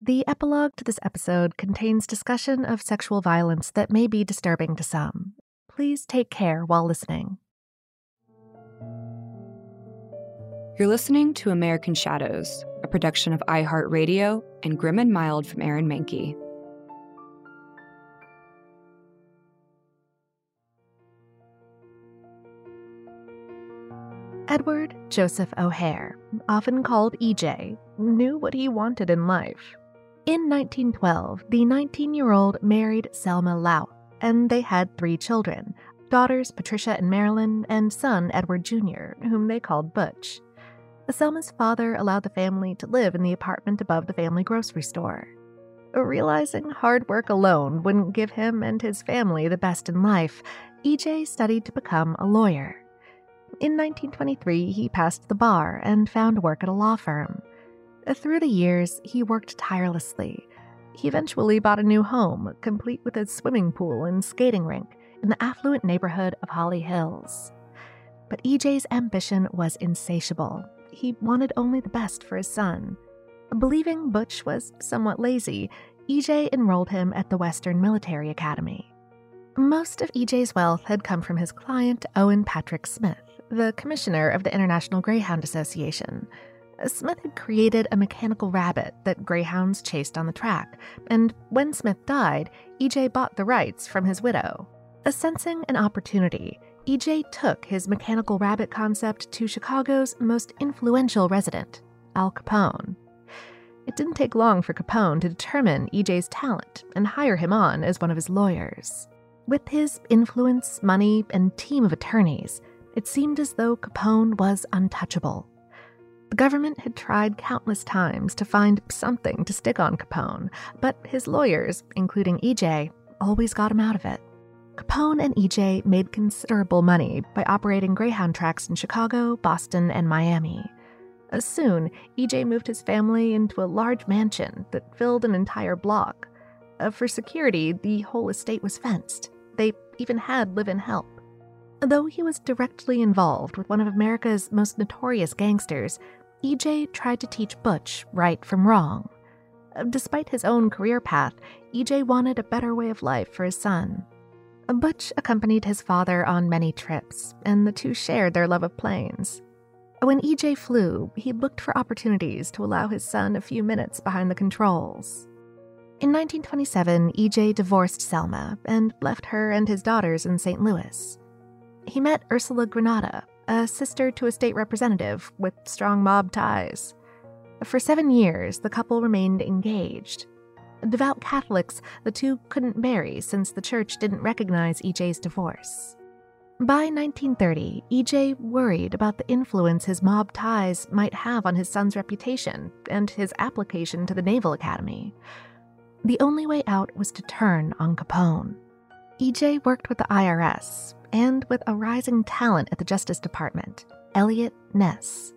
the epilogue to this episode contains discussion of sexual violence that may be disturbing to some. Please take care while listening. You're listening to American Shadows, a production of iHeartRadio and Grim and Mild from Aaron Mankey. Edward Joseph O'Hare, often called EJ, knew what he wanted in life. In 1912, the 19-year-old married Selma Lau, and they had three children, daughters Patricia and Marilyn, and son Edward Jr., whom they called Butch. Selma's father allowed the family to live in the apartment above the family grocery store. Realizing hard work alone wouldn't give him and his family the best in life, EJ studied to become a lawyer. In 1923, he passed the bar and found work at a law firm. Through the years, he worked tirelessly. He eventually bought a new home, complete with a swimming pool and skating rink, in the affluent neighborhood of Holly Hills. But EJ's ambition was insatiable. He wanted only the best for his son. Believing Butch was somewhat lazy, EJ enrolled him at the Western Military Academy. Most of EJ's wealth had come from his client, Owen Patrick Smith, the commissioner of the International Greyhound Association. Smith had created a mechanical rabbit that greyhounds chased on the track, and when Smith died, EJ bought the rights from his widow. Sensing an opportunity, EJ took his mechanical rabbit concept to Chicago's most influential resident, Al Capone. It didn't take long for Capone to determine EJ's talent and hire him on as one of his lawyers. With his influence, money, and team of attorneys, it seemed as though Capone was untouchable. The government had tried countless times to find something to stick on Capone, but his lawyers, including EJ, always got him out of it. Capone and EJ made considerable money by operating greyhound tracks in Chicago, Boston, and Miami. Soon, EJ moved his family into a large mansion that filled an entire block. For security, the whole estate was fenced. They even had live-in help. Though he was directly involved with one of America's most notorious gangsters, EJ tried to teach Butch right from wrong. Despite his own career path, EJ wanted a better way of life for his son. Butch accompanied his father on many trips, and the two shared their love of planes. When EJ flew, he looked for opportunities to allow his son a few minutes behind the controls. In 1927, EJ divorced Selma and left her and his daughters in St. Louis. He met Ursula Granada, a sister to a state representative with strong mob ties. For 7 years, the couple remained engaged. Devout Catholics, the two couldn't marry since the church didn't recognize EJ's divorce. By 1930, EJ worried about the influence his mob ties might have on his son's reputation and his application to the Naval Academy. The only way out was to turn on Capone. EJ worked with the IRS, and with a rising talent at the Justice Department, Elliot Ness.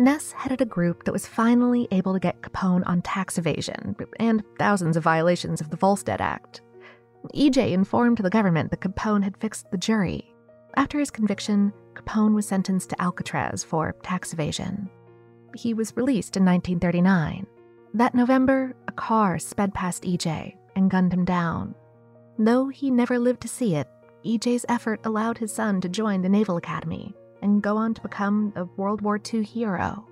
Ness headed a group that was finally able to get Capone on tax evasion and thousands of violations of the Volstead Act. EJ informed the government that Capone had fixed the jury. After his conviction, Capone was sentenced to Alcatraz for tax evasion. He was released in 1939. That November, a car sped past EJ and gunned him down. Though he never lived to see it, EJ's effort allowed his son to join the Naval Academy and go on to become a World War II hero.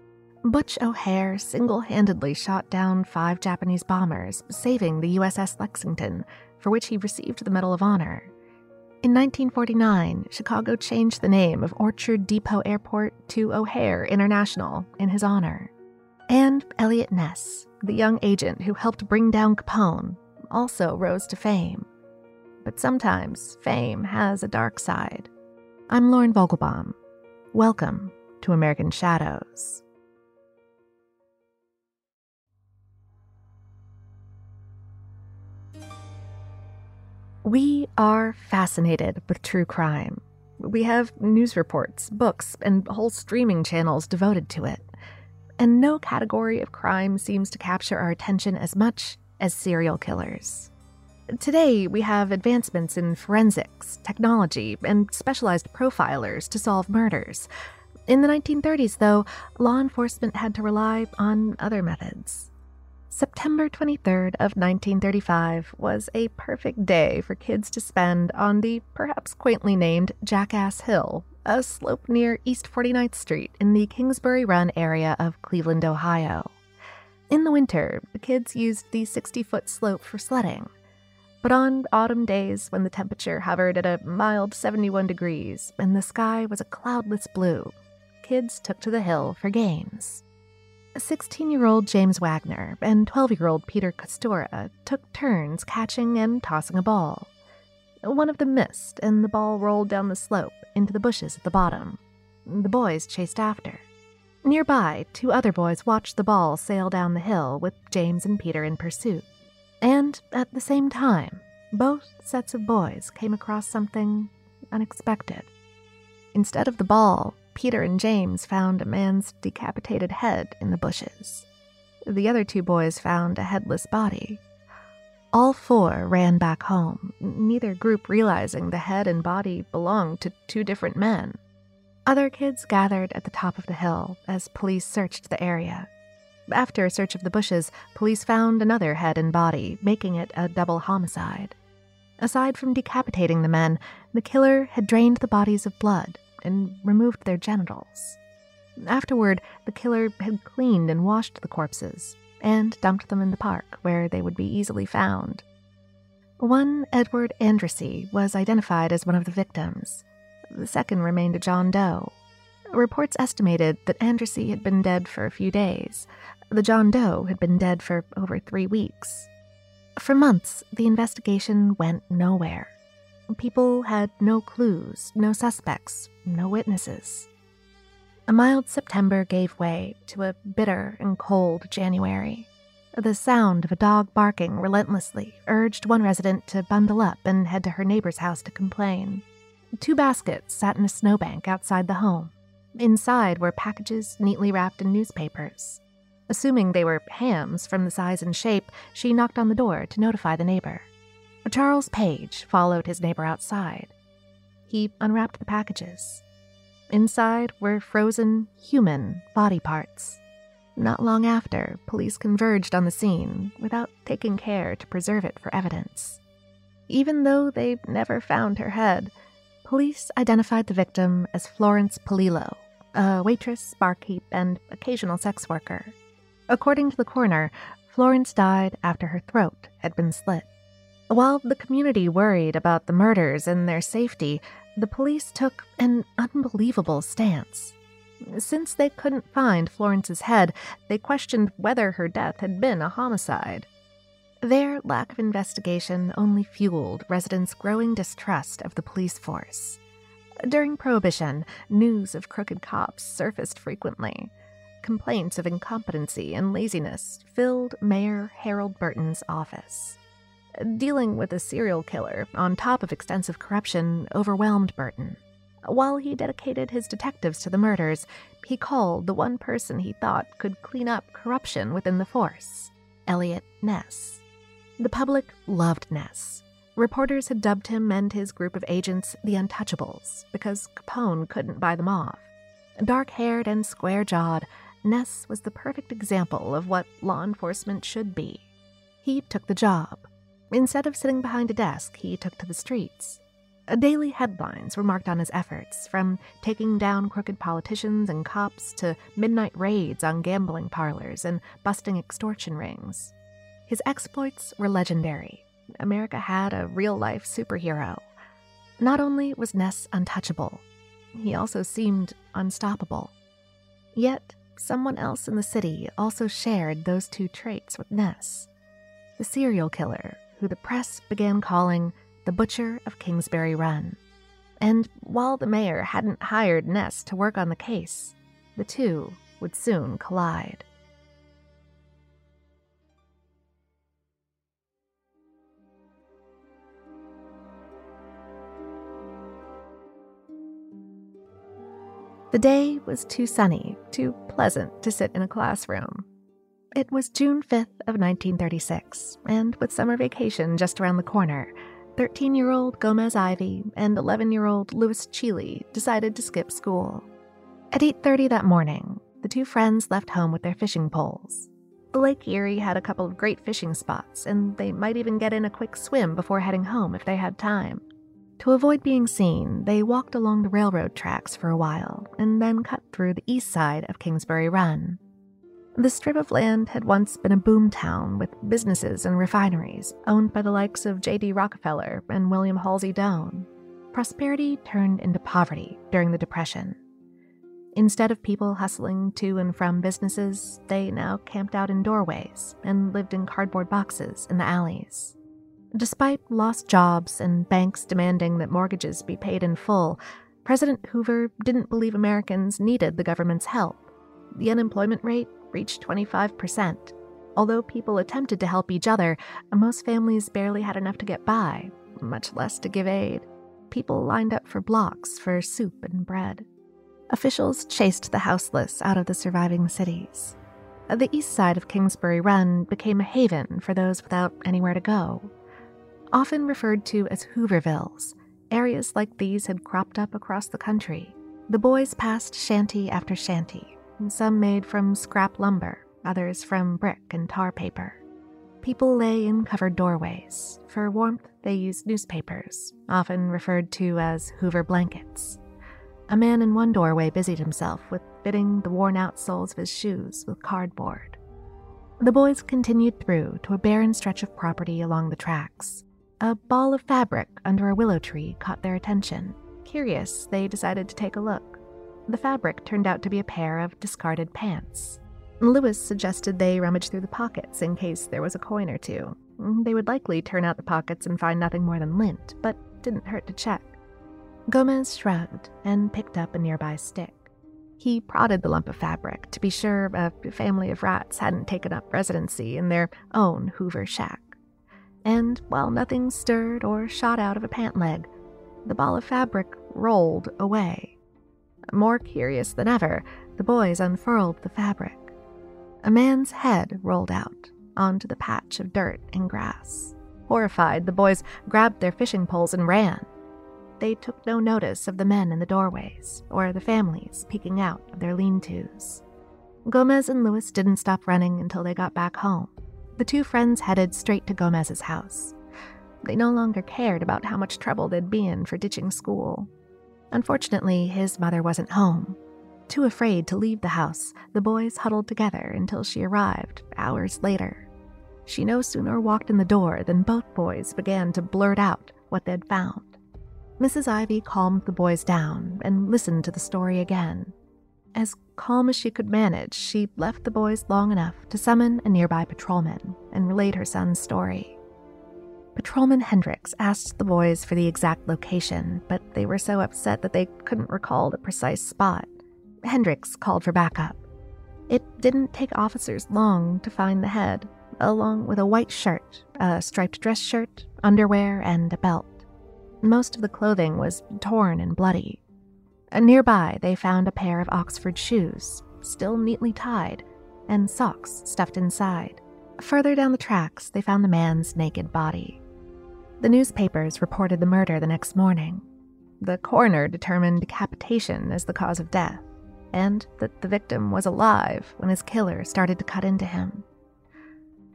Butch O'Hare single-handedly shot down 5 Japanese bombers, saving the USS Lexington, for which he received the Medal of Honor. In 1949, Chicago changed the name of Orchard Depot Airport to O'Hare International in his honor. And Elliot Ness, the young agent who helped bring down Capone, also rose to fame. But sometimes fame has a dark side. I'm Lauren Vogelbaum. Welcome to American Shadows. We are fascinated with true crime. We have news reports, books, and whole streaming channels devoted to it. And no category of crime seems to capture our attention as much as serial killers. Today, we have advancements in forensics, technology, and specialized profilers to solve murders. In the 1930s, though, law enforcement had to rely on other methods. September 23rd of 1935 was a perfect day for kids to spend on the perhaps quaintly named Jackass Hill, a slope near East 49th Street in the Kingsbury Run area of Cleveland, Ohio. In the winter, the kids used the 60-foot slope for sledding. But on autumn days when the temperature hovered at a mild 71 degrees and the sky was a cloudless blue, kids took to the hill for games. 16-year-old James Wagner and 12-year-old Peter Kostura took turns catching and tossing a ball. One of them missed, and the ball rolled down the slope into the bushes at the bottom. The boys chased after. Nearby, 2 other boys watched the ball sail down the hill with James and Peter in pursuit. And at the same time, both sets of boys came across something unexpected. Instead of the ball, Peter and James found a man's decapitated head in the bushes. The other 2 boys found a headless body. All 4 ran back home, neither group realizing the head and body belonged to 2 different men. Other kids gathered at the top of the hill as police searched the area. After a search of the bushes, police found another head and body, making it a double homicide. Aside from decapitating the men, the killer had drained the bodies of blood and removed their genitals. Afterward, the killer had cleaned and washed the corpses and dumped them in the park where they would be easily found. One Edward Andresy was identified as one of the victims. The second remained a John Doe. Reports estimated that Andresy had been dead for a few days. The John Doe had been dead for over 3 weeks. For months, the investigation went nowhere. People had no clues, no suspects, no witnesses. A mild September gave way to a bitter and cold January. The sound of a dog barking relentlessly urged one resident to bundle up and head to her neighbor's house to complain. 2 baskets sat in a snowbank outside the home. Inside were packages neatly wrapped in newspapers. Assuming they were hams from the size and shape, she knocked on the door to notify the neighbor. Charles Page followed his neighbor outside. He unwrapped the packages. Inside were frozen, human body parts. Not long after, police converged on the scene without taking care to preserve it for evidence. Even though they never found her head, police identified the victim as Florence Polillo, a waitress, barkeep, and occasional sex worker. According to the coroner, Florence died after her throat had been slit. While the community worried about the murders and their safety, the police took an unbelievable stance. Since they couldn't find Florence's head, they questioned whether her death had been a homicide. Their lack of investigation only fueled residents' growing distrust of the police force. During Prohibition, news of crooked cops surfaced frequently. Complaints of incompetency and laziness filled Mayor Harold Burton's office. Dealing with a serial killer on top of extensive corruption overwhelmed Burton. While he dedicated his detectives to the murders, he called the one person he thought could clean up corruption within the force, Elliot Ness. The public loved Ness. Reporters had dubbed him and his group of agents the Untouchables because Capone couldn't buy them off. Dark-haired and square-jawed, Ness was the perfect example of what law enforcement should be. He took the job. Instead of sitting behind a desk, he took to the streets. Daily headlines remarked on his efforts, from taking down crooked politicians and cops to midnight raids on gambling parlors and busting extortion rings. His exploits were legendary. America had a real-life superhero. Not only was Ness untouchable, he also seemed unstoppable. Yet, someone else in the city also shared those two traits with Ness. The serial killer, who the press began calling the Butcher of Kingsbury Run. And while the mayor hadn't hired Ness to work on the case, the two would soon collide. The day was too sunny, too pleasant to sit in a classroom. It was June 5th of 1936, and with summer vacation just around the corner, 13-year-old Gomez Ivy and 11-year-old Louis Cheely decided to skip school. At 8:30 that morning, the two friends left home with their fishing poles. Lake Erie had a couple of great fishing spots, and they might even get in a quick swim before heading home if they had time. To avoid being seen, they walked along the railroad tracks for a while and then cut through the east side of Kingsbury Run. The strip of land had once been a boom town with businesses and refineries owned by the likes of J.D. Rockefeller and William Halsey Doane. Prosperity turned into poverty during the Depression. Instead of people hustling to and from businesses, they now camped out in doorways and lived in cardboard boxes in the alleys. Despite lost jobs and banks demanding that mortgages be paid in full, President Hoover didn't believe Americans needed the government's help. The unemployment rate reached 25%. Although people attempted to help each other, most families barely had enough to get by, much less to give aid. People lined up for blocks for soup and bread. Officials chased the houseless out of the surviving cities. The east side of Kingsbury Run became a haven for those without anywhere to go. Often referred to as Hoovervilles, areas like these had cropped up across the country. The boys passed shanty after shanty, some made from scrap lumber, others from brick and tar paper. People lay in covered doorways. For warmth, they used newspapers, often referred to as Hoover blankets. A man in one doorway busied himself with fitting the worn-out soles of his shoes with cardboard. The boys continued through to a barren stretch of property along the tracks. A ball of fabric under a willow tree caught their attention. Curious, they decided to take a look. The fabric turned out to be a pair of discarded pants. Lewis suggested they rummage through the pockets in case there was a coin or two. They would likely turn out the pockets and find nothing more than lint, but didn't hurt to check. Gomez shrugged and picked up a nearby stick. He prodded the lump of fabric to be sure a family of rats hadn't taken up residency in their own Hoover shack. And while nothing stirred or shot out of a pant leg, the ball of fabric rolled away. More curious than ever, the boys unfurled the fabric. A man's head rolled out onto the patch of dirt and grass. Horrified, the boys grabbed their fishing poles and ran. They took no notice of the men in the doorways or the families peeking out of their lean-tos. Gomez and Lewis didn't stop running until they got back home. The two friends headed straight to Gomez's house. They no longer cared about how much trouble they'd be in for ditching school. Unfortunately, his mother wasn't home. Too afraid to leave the house, the boys huddled together until she arrived hours later. She no sooner walked in the door than both boys began to blurt out what they'd found. Mrs. Ivy calmed the boys down and listened to the story again. As calm as she could manage, she left the boys long enough to summon a nearby patrolman and relate her son's story. Patrolman Hendricks asked the boys for the exact location, but they were so upset that they couldn't recall the precise spot. Hendricks called for backup. It didn't take officers long to find the head, along with a white shirt, a striped dress shirt, underwear, and a belt. Most of the clothing was torn and bloody. And nearby, they found a pair of Oxford shoes, still neatly tied, and socks stuffed inside. Further down the tracks, they found the man's naked body. The newspapers reported the murder the next morning. The coroner determined decapitation as the cause of death, and that the victim was alive when his killer started to cut into him.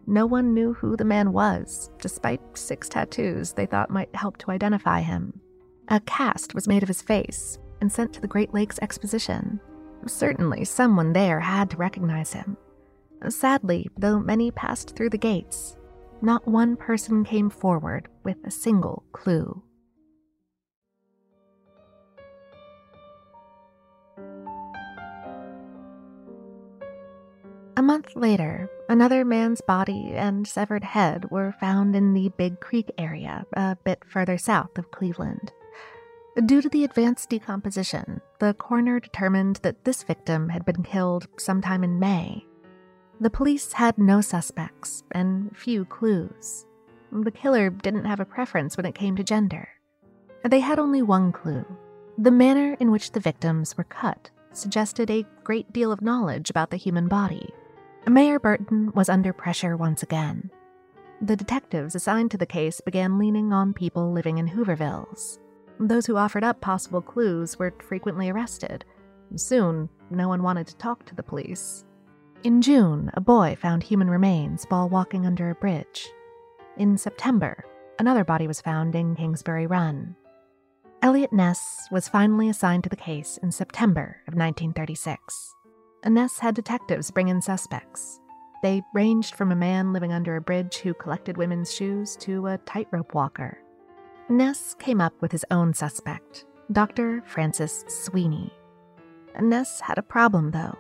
No one knew who the man was, despite 6 tattoos they thought might help to identify him. A cast was made of his face and sent to the Great Lakes Exposition. Certainly someone there had to recognize him. Sadly, though many passed through the gates, not one person came forward with a single clue. A month later, another man's body and severed head were found in the Big Creek area, a bit further south of Cleveland. Due to the advanced decomposition, the coroner determined that this victim had been killed sometime in May. The police had no suspects and few clues. The killer didn't have a preference when it came to gender. They had only one clue. The manner in which the victims were cut suggested a great deal of knowledge about the human body. Mayor Burton was under pressure once again. The detectives assigned to the case began leaning on people living in Hoovervilles. Those who offered up possible clues were frequently arrested. Soon, no one wanted to talk to the police. In June, a boy found human remains while walking under a bridge. In September, another body was found in Kingsbury Run. Elliot Ness was finally assigned to the case in September of 1936. Ness had detectives bring in suspects. They ranged from a man living under a bridge who collected women's shoes to a tightrope walker. Ness came up with his own suspect, Dr. Francis Sweeney. Ness had a problem, though.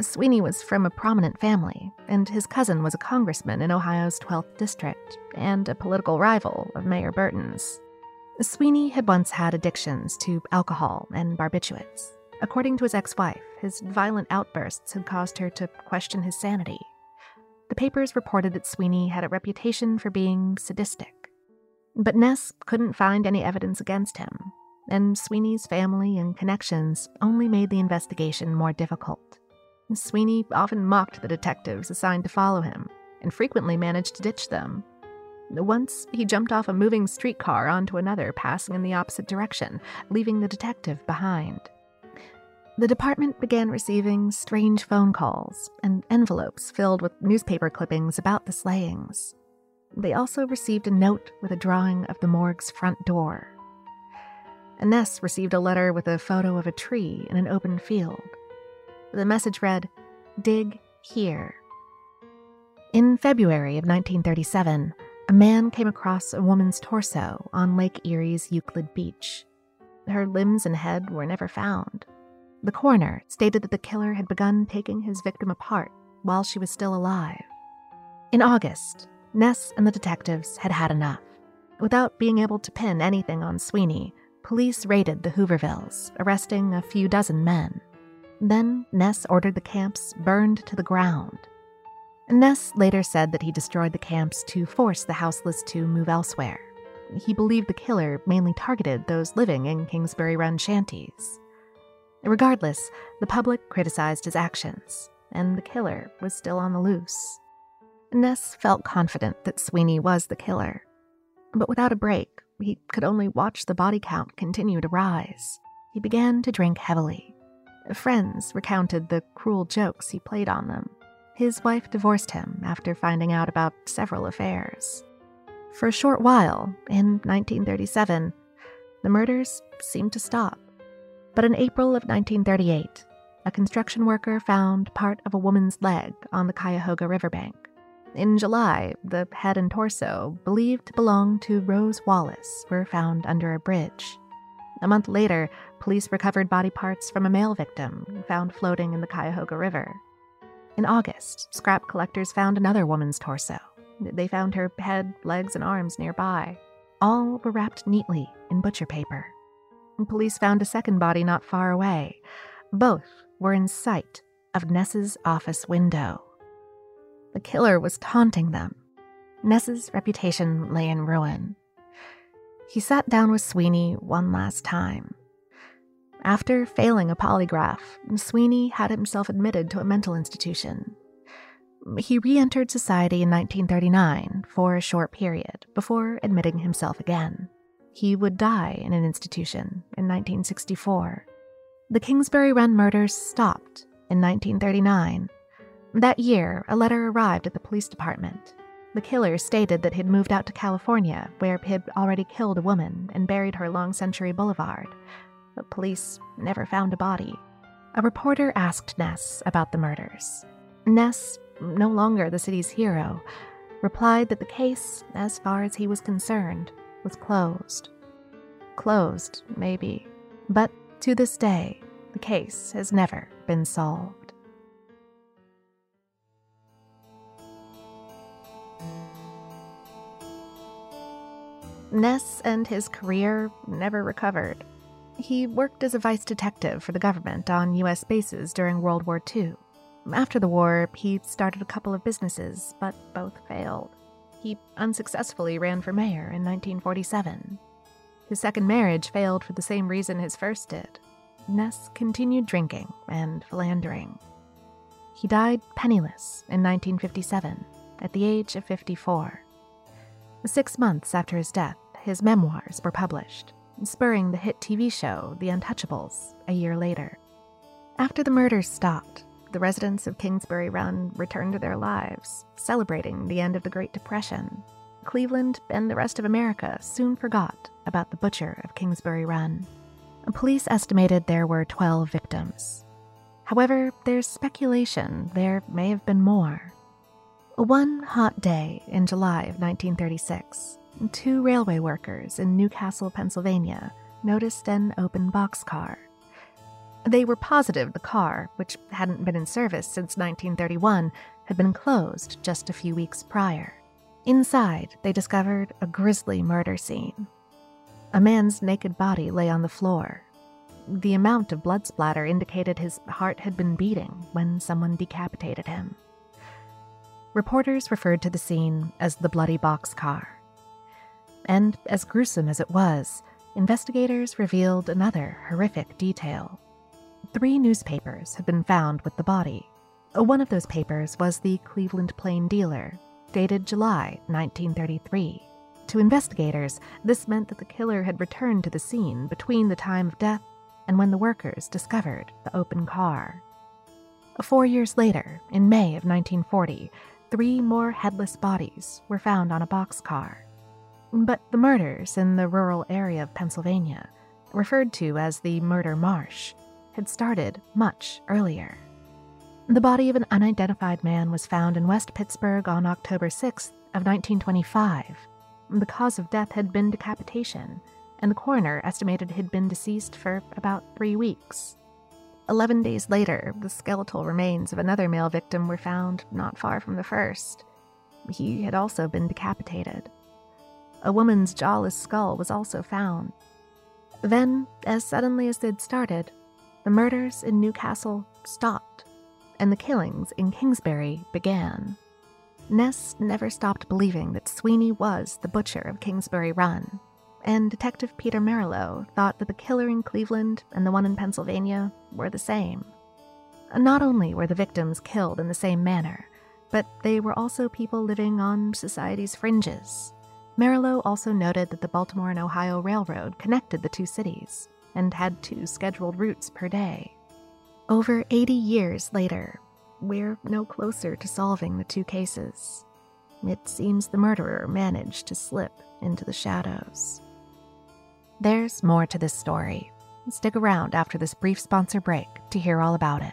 Sweeney was from a prominent family, and his cousin was a congressman in Ohio's 12th district and a political rival of Mayor Burton's. Sweeney had once had addictions to alcohol and barbiturates. According to his ex-wife, his violent outbursts had caused her to question his sanity. The papers reported that Sweeney had a reputation for being sadistic. But Ness couldn't find any evidence against him, and Sweeney's family and connections only made the investigation more difficult. Sweeney often mocked the detectives assigned to follow him, and frequently managed to ditch them. Once, he jumped off a moving streetcar onto another passing in the opposite direction, leaving the detective behind. The department began receiving strange phone calls and envelopes filled with newspaper clippings about the slayings. They also received a note with a drawing of the morgue's front door. Ness received a letter with a photo of a tree in an open field. The message read, "Dig here." In February of 1937, a man came across a woman's torso on Lake Erie's Euclid Beach. Her limbs and head were never found. The coroner stated that the killer had begun taking his victim apart while she was still alive. In August, Ness and the detectives had had enough. Without being able to pin anything on Sweeney, police raided the Hoovervilles, arresting a few dozen men. Then Ness ordered the camps burned to the ground. Ness later said that he destroyed the camps to force the houseless to move elsewhere. He believed the killer mainly targeted those living in Kingsbury Run shanties. Regardless, the public criticized his actions, and the killer was still on the loose. Ness felt confident that Sweeney was the killer, but without a break, he could only watch the body count continue to rise. He began to drink heavily. Friends recounted the cruel jokes he played on them. His wife divorced him after finding out about several affairs. For a short while, in 1937, the murders seemed to stop. But in April of 1938, a construction worker found part of a woman's leg on the Cuyahoga riverbank. In July, the head and torso, believed to belong to Rose Wallace, were found under a bridge. A month later, police recovered body parts from a male victim found floating in the Cuyahoga River. In August, scrap collectors found another woman's torso. They found her head, legs, and arms nearby. All were wrapped neatly in butcher paper. Police found a second body not far away. Both were in sight of Ness's office window. The killer was taunting them. Ness's reputation lay in ruin. He sat down with Sweeney one last time. After failing a polygraph, Sweeney had himself admitted to a mental institution. He re-entered society in 1939 for a short period before admitting himself again. He would die in an institution in 1964. The Kingsbury Run murders stopped in 1939. That year, a letter arrived at the police department. The killer stated that he'd moved out to California, where he'd already killed a woman and buried her along Century Boulevard. The police never found a body. A reporter asked Ness about the murders. Ness, no longer the city's hero, replied that the case, as far as he was concerned, was closed. Closed, maybe, but to this day, the case has never been solved. Ness and his career never recovered. He worked as a vice detective for the government on U.S. bases during World War II. After the war, he started a couple of businesses, but both failed. He unsuccessfully ran for mayor in 1947. His second marriage failed for the same reason his first did. Ness continued drinking and philandering. He died penniless in 1957, at the age of 54. 6 months after his death, his memoirs were published, spurring the hit TV show The Untouchables a year later. After the murders stopped, the residents of Kingsbury Run returned to their lives, celebrating the end of the Great Depression. Cleveland and the rest of America soon forgot about the Butcher of Kingsbury Run. Police estimated there were 12 victims. However, there's speculation there may have been more. One hot day in July of 1936, two railway workers in Newcastle, Pennsylvania, noticed an open boxcar. They were positive the car, which hadn't been in service since 1931, had been closed just a few weeks prior. Inside, they discovered a grisly murder scene. A man's naked body lay on the floor. The amount of blood splatter indicated his heart had been beating when someone decapitated him. Reporters referred to the scene as the bloody boxcar. And as gruesome as it was, investigators revealed another horrific detail. 3 newspapers had been found with the body. One of those papers was the Cleveland Plain Dealer, dated July 1933. To investigators, this meant that the killer had returned to the scene between the time of death and when the workers discovered the open car. 4 years later, in May of 1940, 3 more headless bodies were found on a boxcar. But the murders in the rural area of Pennsylvania, referred to as the Murder Marsh, had started much earlier. The body of an unidentified man was found in West Pittsburgh on October 6th of 1925. The cause of death had been decapitation, and the coroner estimated he'd been deceased for about 3 weeks. 11 days later, the skeletal remains of another male victim were found not far from the first. He had also been decapitated. A woman's jawless skull was also found. Then, as suddenly as they'd started, the murders in Newcastle stopped, and the killings in Kingsbury began. Ness never stopped believing that Sweeney was the Butcher of Kingsbury Run, and Detective Peter Marilow thought that the killer in Cleveland and the one in Pennsylvania were the same. Not only were the victims killed in the same manner, but they were also people living on society's fringes. Marilow also noted that the Baltimore and Ohio Railroad connected the two cities and had 2 scheduled routes per day. Over 80 years later, we're no closer to solving the 2 cases. It seems the murderer managed to slip into the shadows. There's more to this story. Stick around after this brief sponsor break to hear all about it.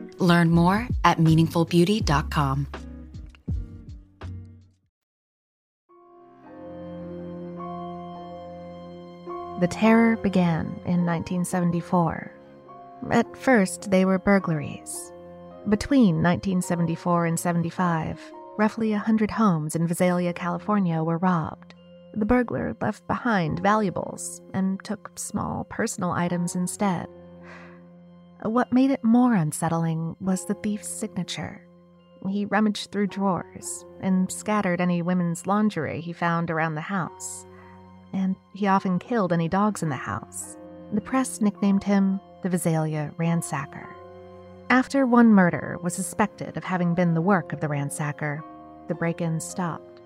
Learn more at meaningfulbeauty.com. The terror began in 1974. At first, they were burglaries. Between 1974 and 75, roughly 100 homes in Visalia, California were robbed. The burglar left behind valuables and took small personal items instead. What made it more unsettling was the thief's signature. He rummaged through drawers and scattered any women's lingerie he found around the house. And he often killed any dogs in the house. The press nicknamed him the Visalia Ransacker. After one murder was suspected of having been the work of the ransacker, the break-ins stopped.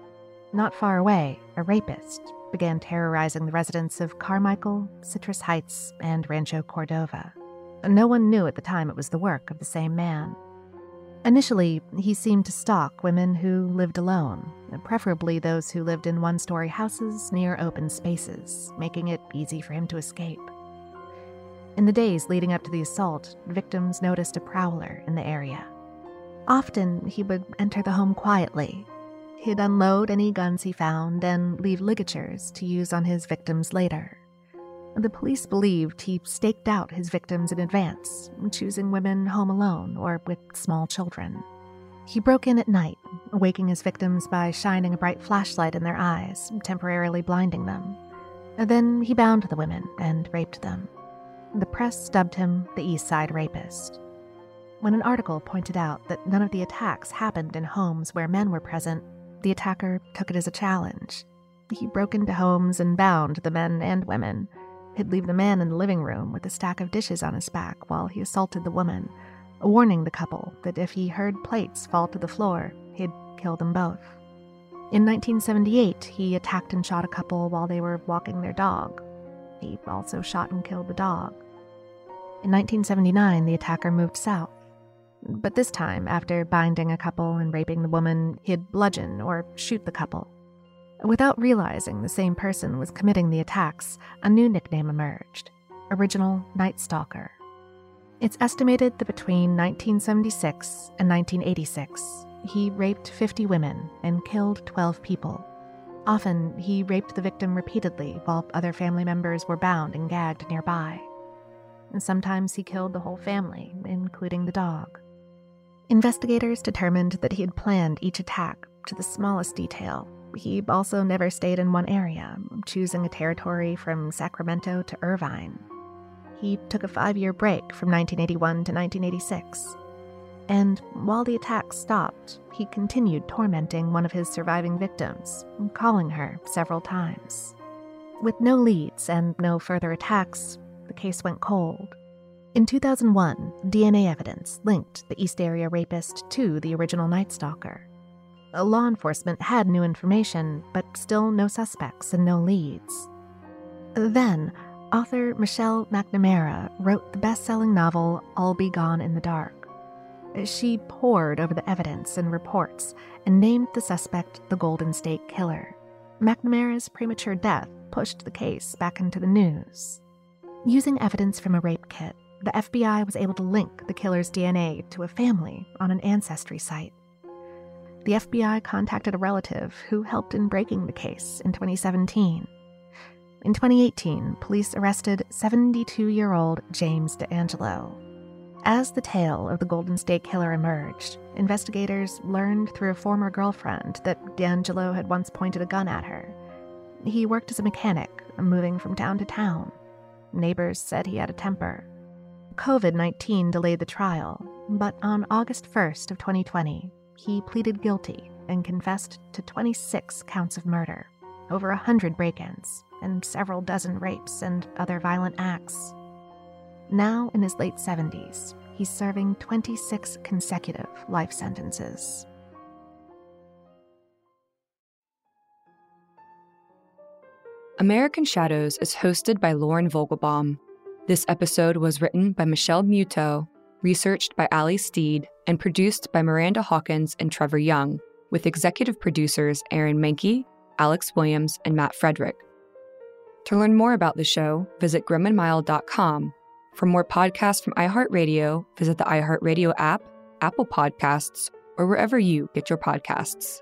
Not far away, a rapist began terrorizing the residents of Carmichael, Citrus Heights, and Rancho Cordova. No one knew at the time it was the work of the same man. Initially, he seemed to stalk women who lived alone, preferably those who lived in one-story houses near open spaces, making it easy for him to escape. In the days leading up to the assault, victims noticed a prowler in the area. Often, he would enter the home quietly. He'd unload any guns he found and leave ligatures to use on his victims later. The police believed he staked out his victims in advance, choosing women home alone or with small children. He broke in at night, waking his victims by shining a bright flashlight in their eyes, temporarily blinding them. Then he bound the women and raped them. The press dubbed him the East Side Rapist. When an article pointed out that none of the attacks happened in homes where men were present, the attacker took it as a challenge. He broke into homes and bound the men and women. He'd leave the man in the living room with a stack of dishes on his back while he assaulted the woman, warning the couple that if he heard plates fall to the floor, he'd kill them both. In 1978, he attacked and shot a couple while they were walking their dog. He also shot and killed the dog. In 1979, the attacker moved south. But this time, after binding a couple and raping the woman, he'd bludgeon or shoot the couple. Without realizing the same person was committing the attacks, a new nickname emerged, Original Night Stalker. It's estimated that between 1976 and 1986, he raped 50 women and killed 12 people. Often, he raped the victim repeatedly while other family members were bound and gagged nearby. And sometimes he killed the whole family, including the dog. Investigators determined that he had planned each attack to the smallest detail. He also never stayed in one area, choosing a territory from Sacramento to Irvine. He took a 5-year break from 1981 to 1986. And while the attacks stopped, he continued tormenting one of his surviving victims, calling her several times. With no leads and no further attacks, the case went cold. In 2001, DNA evidence linked the East Area Rapist to the original Night Stalker. Law enforcement had new information, but still no suspects and no leads. Then, author Michelle McNamara wrote the best-selling novel All Be Gone in the Dark. She pored over the evidence and reports and named the suspect the Golden State Killer. McNamara's premature death pushed the case back into the news. Using evidence from a rape kit, the FBI was able to link the killer's DNA to a family on an ancestry site. The FBI contacted a relative who helped in breaking the case in 2017. In 2018, police arrested 72-year-old James DeAngelo. As the tale of the Golden State Killer emerged, investigators learned through a former girlfriend that DeAngelo had once pointed a gun at her. He worked as a mechanic, moving from town to town. Neighbors said he had a temper. COVID-19 delayed the trial, but on August 1st of 2020, he pleaded guilty and confessed to 26 counts of murder, over 100 break-ins, and several dozen rapes and other violent acts. Now in his late 70s, he's serving 26 consecutive life sentences. American Shadows is hosted by Lauren Vogelbaum. This episode was written by Michelle Muto, researched by Ali Steed, and produced by Miranda Hawkins and Trevor Young, with executive producers Aaron Mankey, Alex Williams, and Matt Frederick. To learn more about the show, visit grimandmild.com. For more podcasts from iHeartRadio, visit the iHeartRadio app, Apple Podcasts, or wherever you get your podcasts.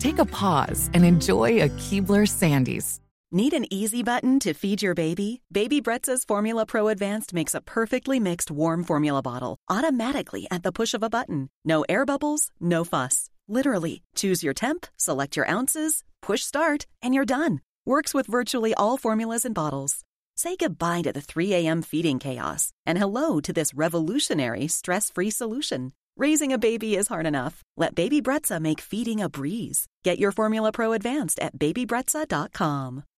Take a pause and enjoy a Keebler Sandies. Need an easy button to feed your baby? Baby Brezza's Formula Pro Advanced makes a perfectly mixed warm formula bottle automatically at the push of a button. No air bubbles, no fuss. Literally, choose your temp, select your ounces, push start, and you're done. Works with virtually all formulas and bottles. Say goodbye to the 3 a.m. feeding chaos and hello to this revolutionary stress-free solution. Raising a baby is hard enough. Let Baby Brezza make feeding a breeze. Get your Formula Pro Advanced at babybrezza.com.